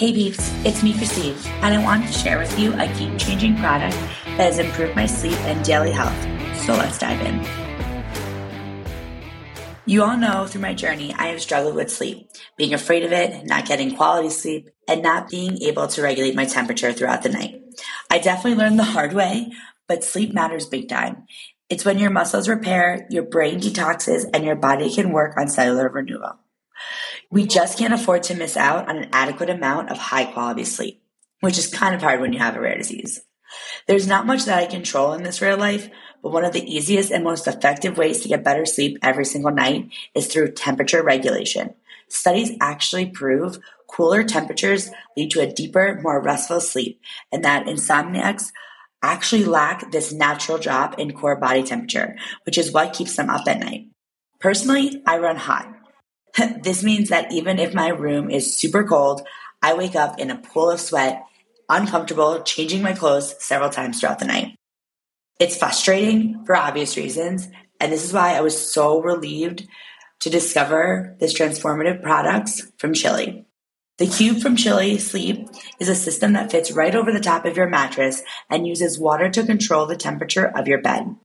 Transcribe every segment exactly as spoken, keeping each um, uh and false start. Hey Beeps, it's me, Christine, and I want to share with you a game-changing product that has improved my sleep and daily health. So let's dive in. You all know through my journey, I have struggled with sleep, being afraid of it, not getting quality sleep, and not being able to regulate my temperature throughout the night. I definitely learned the hard way, but sleep matters big time. It's when your muscles repair, your brain detoxes, and your body can work on cellular renewal. We just can't afford to miss out on an adequate amount of high-quality sleep, which is kind of hard when you have a rare disease. There's not much that I control in this rare life, but one of the easiest and most effective ways to get better sleep every single night is through temperature regulation. Studies actually prove cooler temperatures lead to a deeper, more restful sleep, and that insomniacs actually lack this natural drop in core body temperature, which is what keeps them up at night. Personally, I run hot. This means that even if my room is super cold, I wake up in a pool of sweat, uncomfortable, changing my clothes several times throughout the night. It's frustrating for obvious reasons, and this is why I was so relieved to discover this transformative product from Chili. The Cube from Chili Sleep is a system that fits right over the top of your mattress and uses water to control the temperature of your bed,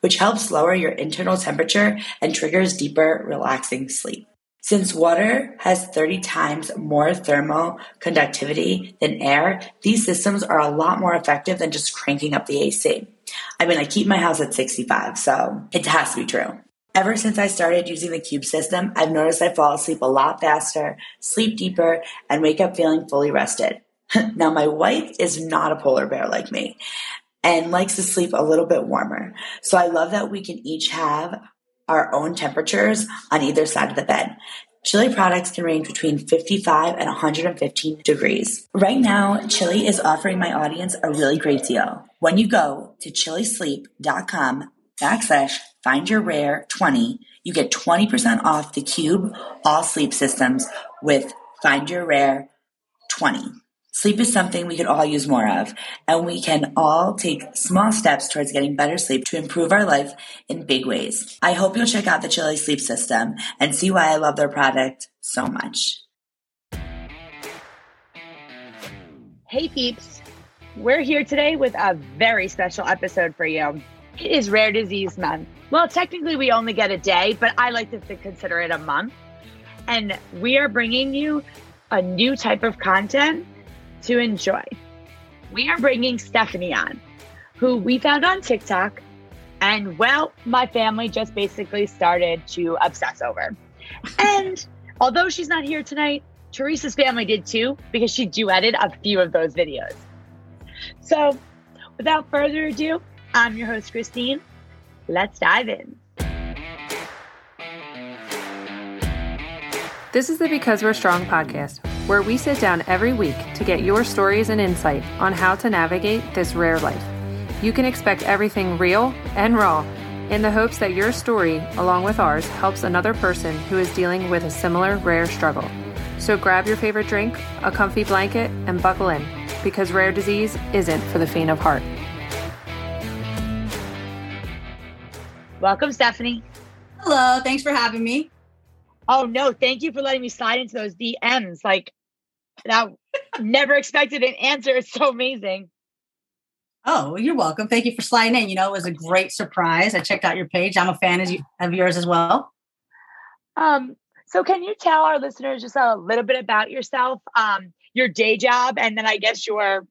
which helps lower your internal temperature and triggers deeper, relaxing sleep. Since water has thirty times more thermal conductivity than air, these systems are a lot more effective than just cranking up the A C. I mean, I keep my house at sixty-five, so it has to be true. Ever since I started using the Cube system, I've noticed I fall asleep a lot faster, sleep deeper, and wake up feeling fully rested. Now, my wife is not a polar bear like me and likes to sleep a little bit warmer, so I love that we can each have our own temperatures on either side of the bed. Chili products can range between fifty-five and one hundred fifteen degrees. Right now, Chili is offering my audience a really great deal. When you go to chili sleep dot com backslash find your rare twenty, you get twenty percent off the Cube all sleep systems with find your rare twenty. Sleep is something we could all use more of, and we can all take small steps towards getting better sleep to improve our life in big ways. I hope you'll check out the Chili Sleep System and see why I love their product so much. Hey peeps, we're here today with a very special episode for you. It is Rare Disease Month. Well, technically we only get a day, but I like to consider it a month. And we are bringing you a new type of content to enjoy. We are bringing Stephanie on, who we found on TikTok, and well, my family just basically started to obsess over. And although she's not here tonight, Teresa's family did too, because she duetted a few of those videos. So without further ado, I'm your host, Christine. Let's dive in. This is the Because We're Strong podcast, where we sit down every week to get your stories and insight on how to navigate this rare life. You can expect everything real and raw in the hopes that your story, along with ours, helps another person who is dealing with a similar rare struggle. So grab your favorite drink, a comfy blanket, and buckle in, because rare disease isn't for the faint of heart. Welcome, Stephanie. Hello, thanks for having me. Oh no, thank you for letting me slide into those D Ms. Like, I never expected an answer. It's so amazing. Oh, well, you're welcome. Thank you for sliding in. You know, it was a great surprise. I checked out your page. I'm a fan as you, of yours as well. Um, so can you tell our listeners just a little bit about yourself, um, your day job, and then I guess your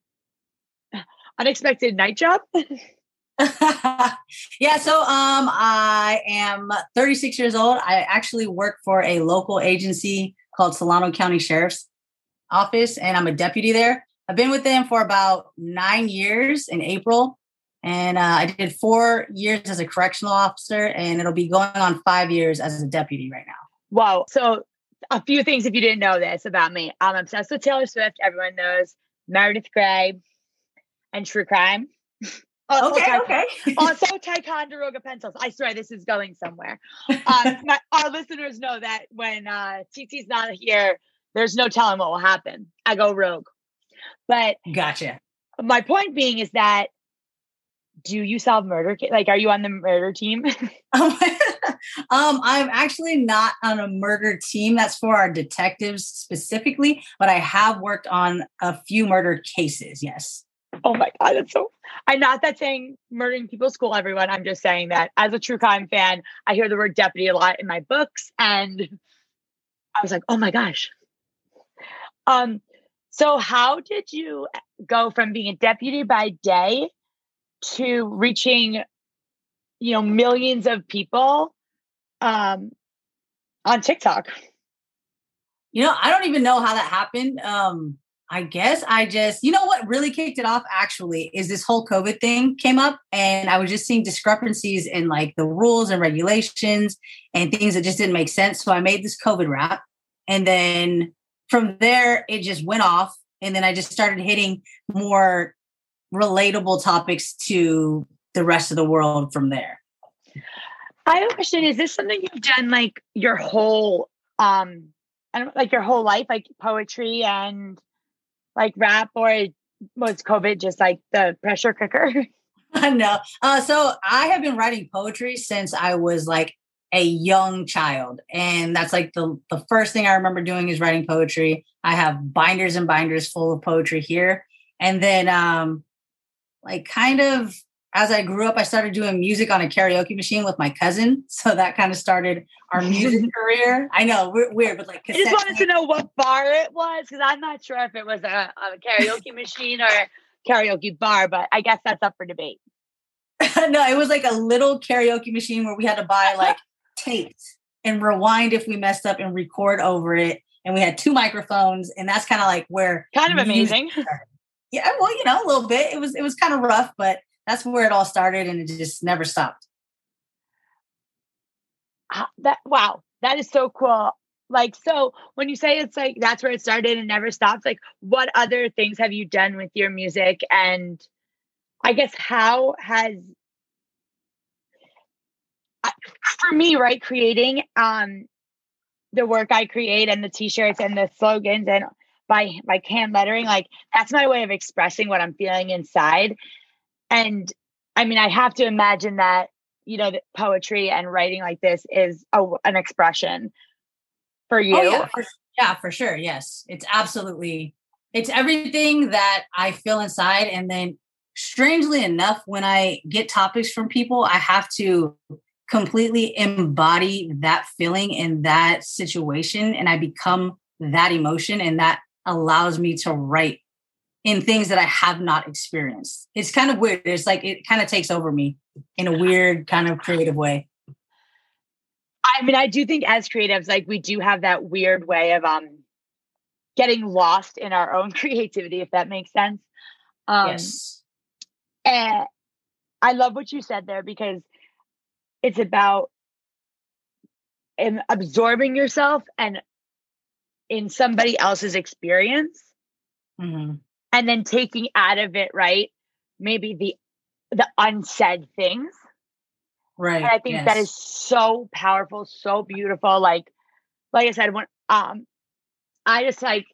unexpected night job? Yeah, so um, I am thirty-six years old. I actually work for a local agency called Solano County Sheriff's office, and I'm a deputy there. I've been with them for about nine years in April, and uh, I did four years as a correctional officer, and it'll be going on five years as a deputy right now. Wow. So a few things, if you didn't know this about me. I'm obsessed with Taylor Swift. Everyone knows Meredith Grey and true crime. Uh, okay, okay. Also, Ticonderoga pencils. I swear this is going somewhere. Um, my, our listeners know that when uh, T T's not here, there's no telling what will happen. I go rogue. But gotcha. My point being is that do you solve murder? Like, are you on the murder team? um, I'm actually not on a murder team. That's for our detectives specifically, but I have worked on a few murder cases. Yes. Oh my God. That's so, I'm not that saying murdering people's cool, everyone. I'm just saying that as a true crime fan, I hear the word deputy a lot in my books. And I was like, oh my gosh. Um, so how did you go from being a deputy by day to reaching, you know, millions of people um, on TikTok? You know, I don't even know how that happened. Um, I guess I just, you know, what really kicked it off actually is this whole COVID thing came up, and I was just seeing discrepancies in like the rules and regulations and things that just didn't make sense. So I made this COVID rap, and then from there it just went off. And then I just started hitting more relatable topics to the rest of the world from there. I have a question. Is this something you've done like your whole, um, I don't like your whole life, like poetry and like rap, or was COVID just like the pressure cooker? No. Uh, so I have been writing poetry since I was like a young child. And that's like the, the first thing I remember doing is writing poetry. I have binders and binders full of poetry here. And then um, like kind of as I grew up, I started doing music on a karaoke machine with my cousin. So that kind of started our music career. I know, we're weird, but like... I just wanted to know what bar it was, because I'm not sure if it was a, a karaoke machine or a karaoke bar, but I guess that's up for debate. No, it was like a little karaoke machine where we had to buy like tapes and rewind if we messed up and record over it. And we had two microphones, and that's kind of like where... Kind of amazing. Started. Yeah, well, you know, a little bit. It was it was kind of rough, but that's where it all started, and it just never stopped. Uh, that wow, that is so cool. Like, so when you say it's like that's where it started and never stopped, like what other things have you done with your music? And I guess how has I, for me, right, creating um the work I create and the t-shirts and the slogans and by like hand lettering, like that's my way of expressing what I'm feeling inside. And I mean, I have to imagine that, you know, that poetry and writing like this is a, an expression for you. Oh, yeah, for, yeah, for sure. Yes. It's absolutely, it's everything that I feel inside. And then strangely enough, when I get topics from people, I have to completely embody that feeling in that situation. And I become that emotion, and that allows me to write in things that I have not experienced. It's kind of weird. It's like, it kind of takes over me in a weird kind of creative way. I mean, I do think as creatives, like we do have that weird way of um, getting lost in our own creativity, if that makes sense. Um, yes. And I love what you said there, because it's about um, absorbing yourself and in somebody else's experience, mm-hmm. and then taking out of it, right, maybe the the unsaid things. Right. And I think yes. that is so powerful, so beautiful. Like, like I said, when um, I just like,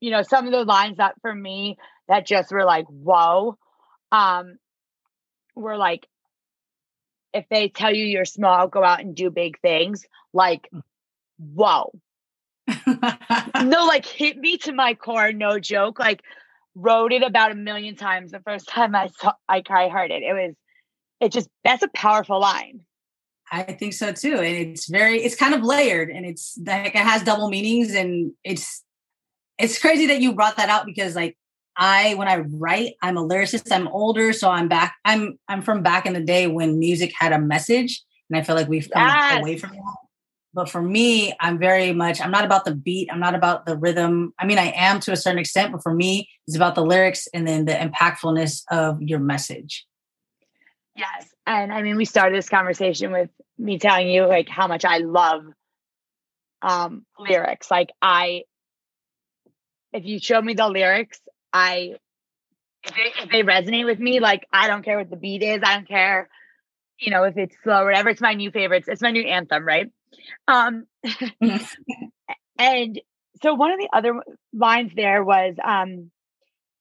you know, some of the lines that for me that just were like, whoa, um, were like, if they tell you you're small, go out and do big things. Like, whoa. No, like hit me to my core, no joke. Like wrote it about a million times the first time I saw I cry heard it. It was it just that's a powerful line. I think so too. And it's very it's kind of layered, and it's like it has double meanings, and it's it's crazy that you brought that out, because like I when I write, I'm a lyricist, I'm older, so I'm back I'm I'm from back in the day when music had a message, and I feel like we've come yes. away from that. But for me, I'm very much, I'm not about the beat. I'm not about the rhythm. I mean, I am to a certain extent, but for me, it's about the lyrics and then the impactfulness of your message. Yes. And I mean, we started this conversation with me telling you like how much I love um, lyrics. Like I, if you show me the lyrics, I, if they, if they resonate with me, like, I don't care what the beat is. I don't care, you know, if it's slow or whatever. It's my new favorites. It's my new anthem, right? Um, and so one of the other lines there was, um,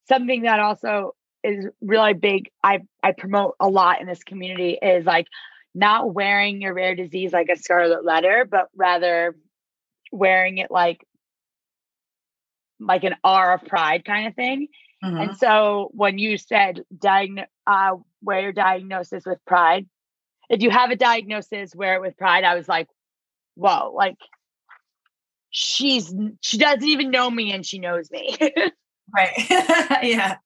something that also is really big. I, I promote a lot in this community is like not wearing your rare disease like a scarlet letter, but rather wearing it like, like an R of pride kind of thing. Mm-hmm. And so when you said diagn- uh, wear your diagnosis with pride, if you have a diagnosis, wear it with pride. I was like, whoa, like she's, she doesn't even know me and she knows me. Right. Yeah.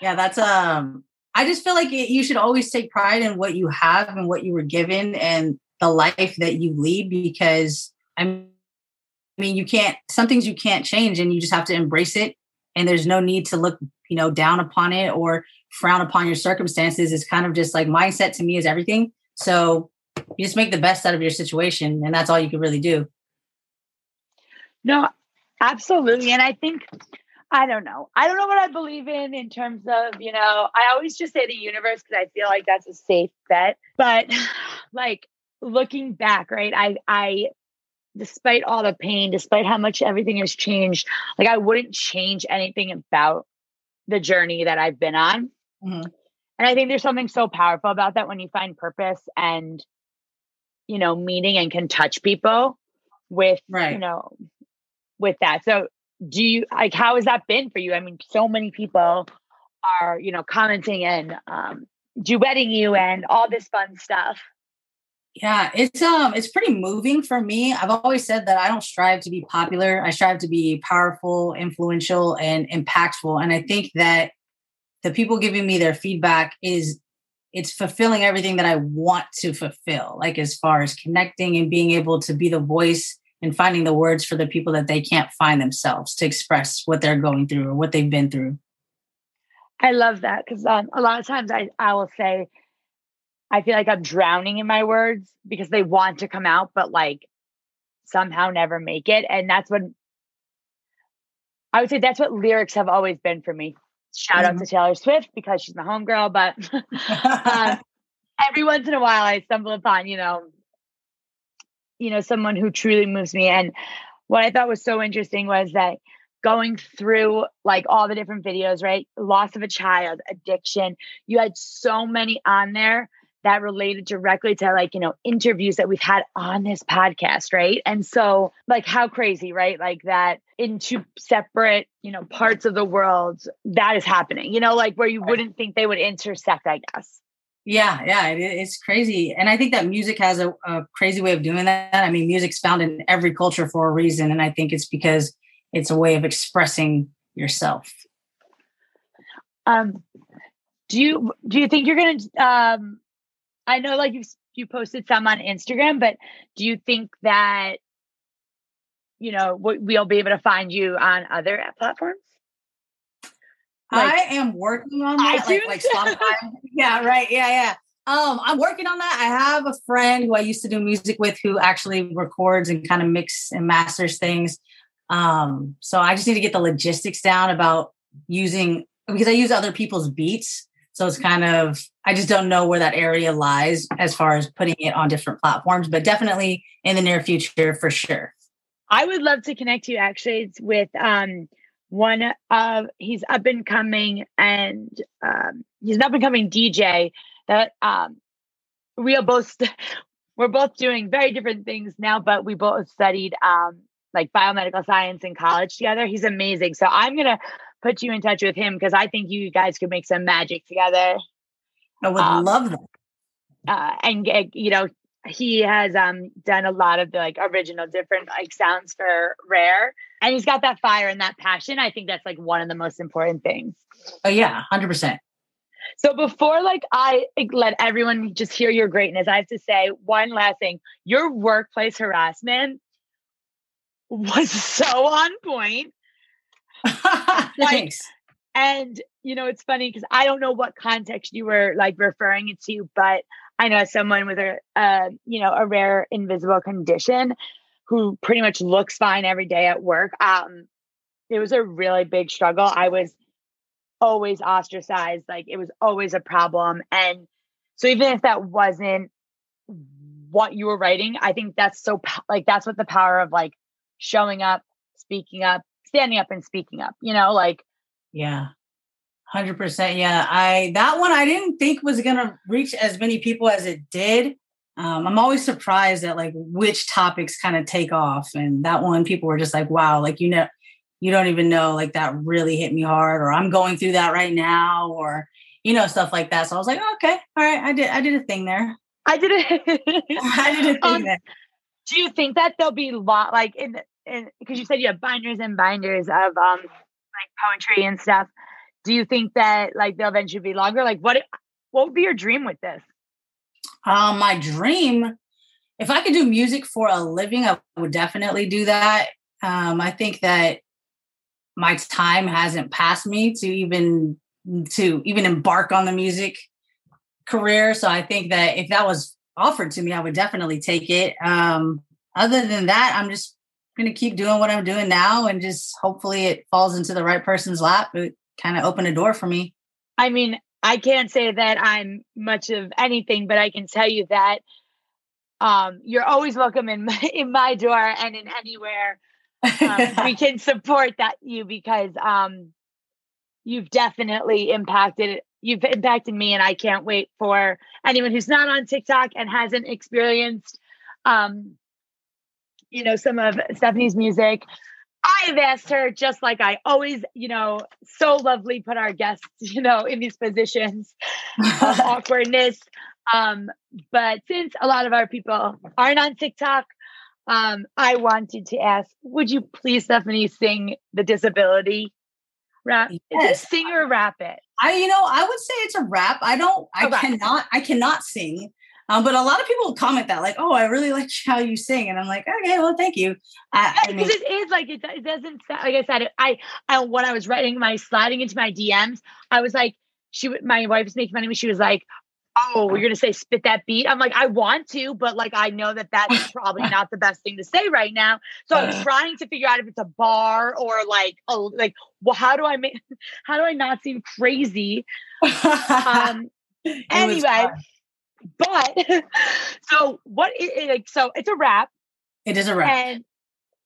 Yeah. That's, um, I just feel like it, you should always take pride in what you have and what you were given and the life that you lead, because I mean, you can't, some things you can't change and you just have to embrace it. And there's no need to look, you know, down upon it or frown upon your circumstances. It's kind of just like mindset to me is everything. So you just make the best out of your situation. And that's all you can really do. No, absolutely. And I think, I don't know. I don't know what I believe in, in terms of, you know, I always just say the universe, because I feel like that's a safe bet. But like looking back, right, I, I, despite all the pain, despite how much everything has changed, like I wouldn't change anything about the journey that I've been on. Mm-hmm. And I think there's something so powerful about that when you find purpose and, you know, meaning and can touch people with, right. you know, with that. So do you, like, how has that been for you? I mean, so many people are, you know, commenting and um, duetting you and all this fun stuff. Yeah, it's um, it's pretty moving for me. I've always said that I don't strive to be popular. I strive to be powerful, influential, and impactful. And I think that the people giving me their feedback is, it's fulfilling everything that I want to fulfill. Like as far as connecting and being able to be the voice and finding the words for the people that they can't find themselves to express what they're going through or what they've been through. I love that, because um, a lot of times I, I will say, I feel like I'm drowning in my words because they want to come out, but like somehow never make it. And that's when I would say that's what lyrics have always been for me. Shout mm-hmm. out to Taylor Swift, because she's my homegirl, but uh, every once in a while I stumble upon, you know, you know, someone who truly moves me. And what I thought was so interesting was that going through like all the different videos, right? Loss of a child, addiction, you had so many on there that related directly to like, you know, interviews that we've had on this podcast, right? And so like how crazy, right? Like that in two separate, you know, parts of the world that is happening, you know, like where you wouldn't think they would intersect, I guess. Yeah, yeah, it, it's crazy. And I think that music has a, a crazy way of doing that. I mean, music's found in every culture for a reason. And I think it's because it's a way of expressing yourself. Um, do you, do you think you're going to, um, I know like you you posted some on Instagram, but do you think that, you know, we'll be able to find you on other platforms? Like, I am working on that. Like, like Spotify. Yeah, right. Yeah, yeah. Um, I'm working on that. I have a friend who I used to do music with who actually records and kind of mix and masters things. Um, so I just need to get the logistics down about using, because I use other people's beats. So it's kind of, I just don't know where that area lies as far as putting it on different platforms, but definitely in the near future for sure. I would love to connect you actually with um, one of, he's up and coming and um, he's an up and coming D J that um, we are both, we're both doing very different things now, but we both studied um, like biomedical science in college together. He's amazing. So I'm going to put you in touch with him, because I think you guys could make some magic together. I would um, love that. Uh, and, uh, you know, he has um, done a lot of the like original different like sounds for Rare. And he's got that fire and that passion. I think that's like one of the most important things. Oh, yeah, one hundred percent. So before like I let everyone just hear your greatness, I have to say one last thing. Your workplace harassment was so on point. Like, and you know, it's funny because I don't know what context you were like referring it to, but I know someone with a, uh, you know, a rare invisible condition who pretty much looks fine every day at work. Um, it was a really big struggle. I was always ostracized. Like it was always a problem. And so even if that wasn't what you were writing, I think that's so like, that's what the power of like showing up, speaking up, standing up and speaking up, you know, like, yeah, one hundred percent. Yeah. I, that one I didn't think was going to reach as many people as it did. Um, I'm always surprised at like which topics kind of take off. And that one, people were just like, wow, like, you know, you don't even know, like that really hit me hard, or I'm going through that right now, or, you know, stuff like that. So I was like, oh, okay, all right. I did, I did a thing there. I did it. I did a thing um, there. Do you think that there'll be a lot like in, in, cause you said you have binders and binders of um like poetry and stuff. Do you think that like they'll eventually be longer? Like what, what would be your dream with this? Um, my dream, if I could do music for a living, I would definitely do that. Um, I think that my time hasn't passed me to even, to even embark on the music career. So I think that if that was offered to me, I would definitely take it. Um, other than that, I'm just going to keep doing what I'm doing now and just hopefully it falls into the right person's lap. It kind of opened a door for me. I mean, I can't say that I'm much of anything, but I can tell you that um, you're always welcome in my, in my door and in anywhere um, we can support that you because um, you've definitely impacted, you've impacted me, and I can't wait for anyone who's not on TikTok and hasn't experienced, um, you know, some of Stephanie's music. I have asked her, just like I always, you know, so lovely put our guests, you know, in these positions of awkwardness. Um, but since a lot of our people aren't on TikTok, um, I wanted to ask, would you please, Stephanie, sing the disability rap? Yes. Is it sing or rap it? I, you know, I would say it's a rap. I don't, I okay. cannot, I cannot sing. Um, but a lot of people comment that like, oh, I really like how you sing. And I'm like, okay, well, thank you. I, yeah, I mean, because it is like, it, it doesn't sound, like I said, it, I, I, when I was writing my sliding into my D Ms, I was like, she, my wife was making fun of me. She was like, oh, we're going to say spit that beat. I'm like, I want to, but like, I know that that's probably not the best thing to say right now. So I'm trying to figure out if it's a bar or like, a, like, well, how do I make, how do I not seem crazy? Um, anyway. But so what it like, so it's a wrap. It is a wrap. And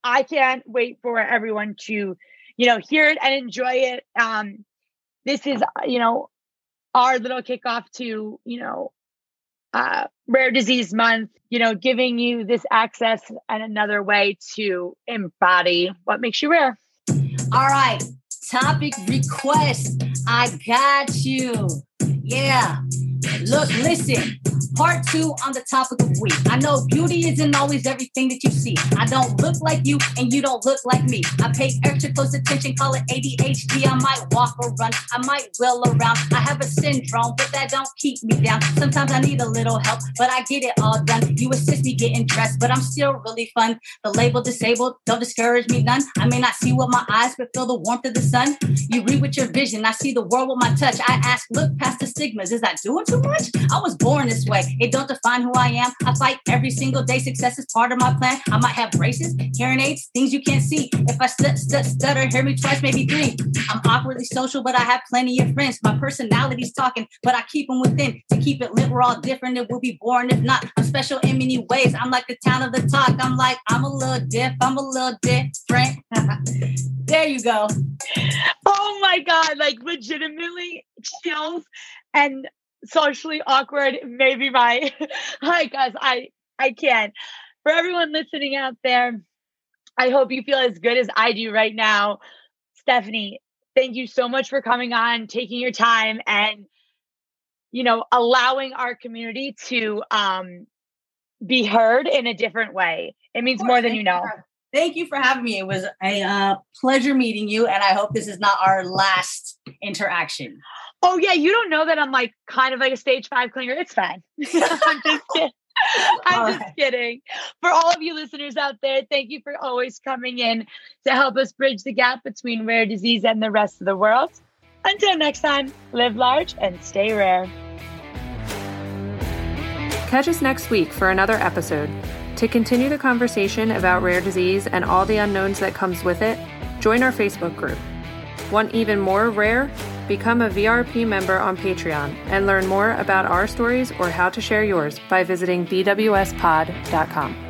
I can't wait for everyone to, you know, hear it and enjoy it. Um, this is, you know, our little kickoff to, you know, uh, Rare Disease Month, you know, giving you this access and another way to embody what makes you rare. All right. Topic request. I got you. Yeah. Look, listen, part two on the topic of week. I know beauty isn't always everything that you see. I don't look like you and you don't look like me. I pay extra close attention, call it A D H D. I might walk or run, I might wheel around. I have a syndrome, but that don't keep me down. Sometimes I need a little help, but I get it all done. You assist me getting dressed, but I'm still really fun. The label disabled, don't discourage me none. I may not see with my eyes, but feel the warmth of the sun. You read with your vision, I see the world with my touch. I ask, look past the stigmas, is that doing too much? I was born this way. It don't define who I am. I fight every single day. Success is part of my plan. I might have braces, hearing aids, things you can't see. If I st- st- stutter, hear me twice, maybe three. I'm awkwardly social, but I have plenty of friends. My personality's talking, but I keep them within. To keep it lit, we're all different. It will be boring if not. I'm special in many ways. I'm like the town of the talk. I'm like, I'm a little diff. I'm a little different. There you go. Oh my God. Like legitimately chills and socially awkward, maybe my hi guys. I I can. For everyone listening out there, I hope you feel as good as I do right now. Stephanie, thank you so much for coming on, taking your time, and you know, allowing our community to um be heard in a different way. It means more than you know. Thank you for having me. It was a uh, pleasure meeting you, and I hope this is not our last interaction. Oh yeah, you don't know that I'm like kind of like a stage five clinger. It's fine. I'm just kidding. I'm all just right. kidding. For all of you listeners out there, thank you for always coming in to help us bridge the gap between rare disease and the rest of the world. Until next time, live large and stay rare. Catch us next week for another episode. To continue the conversation about rare disease and all the unknowns that comes with it, join our Facebook group. Want even more rare? Become a V R P member on Patreon and learn more about our stories or how to share yours by visiting b w s pod dot com.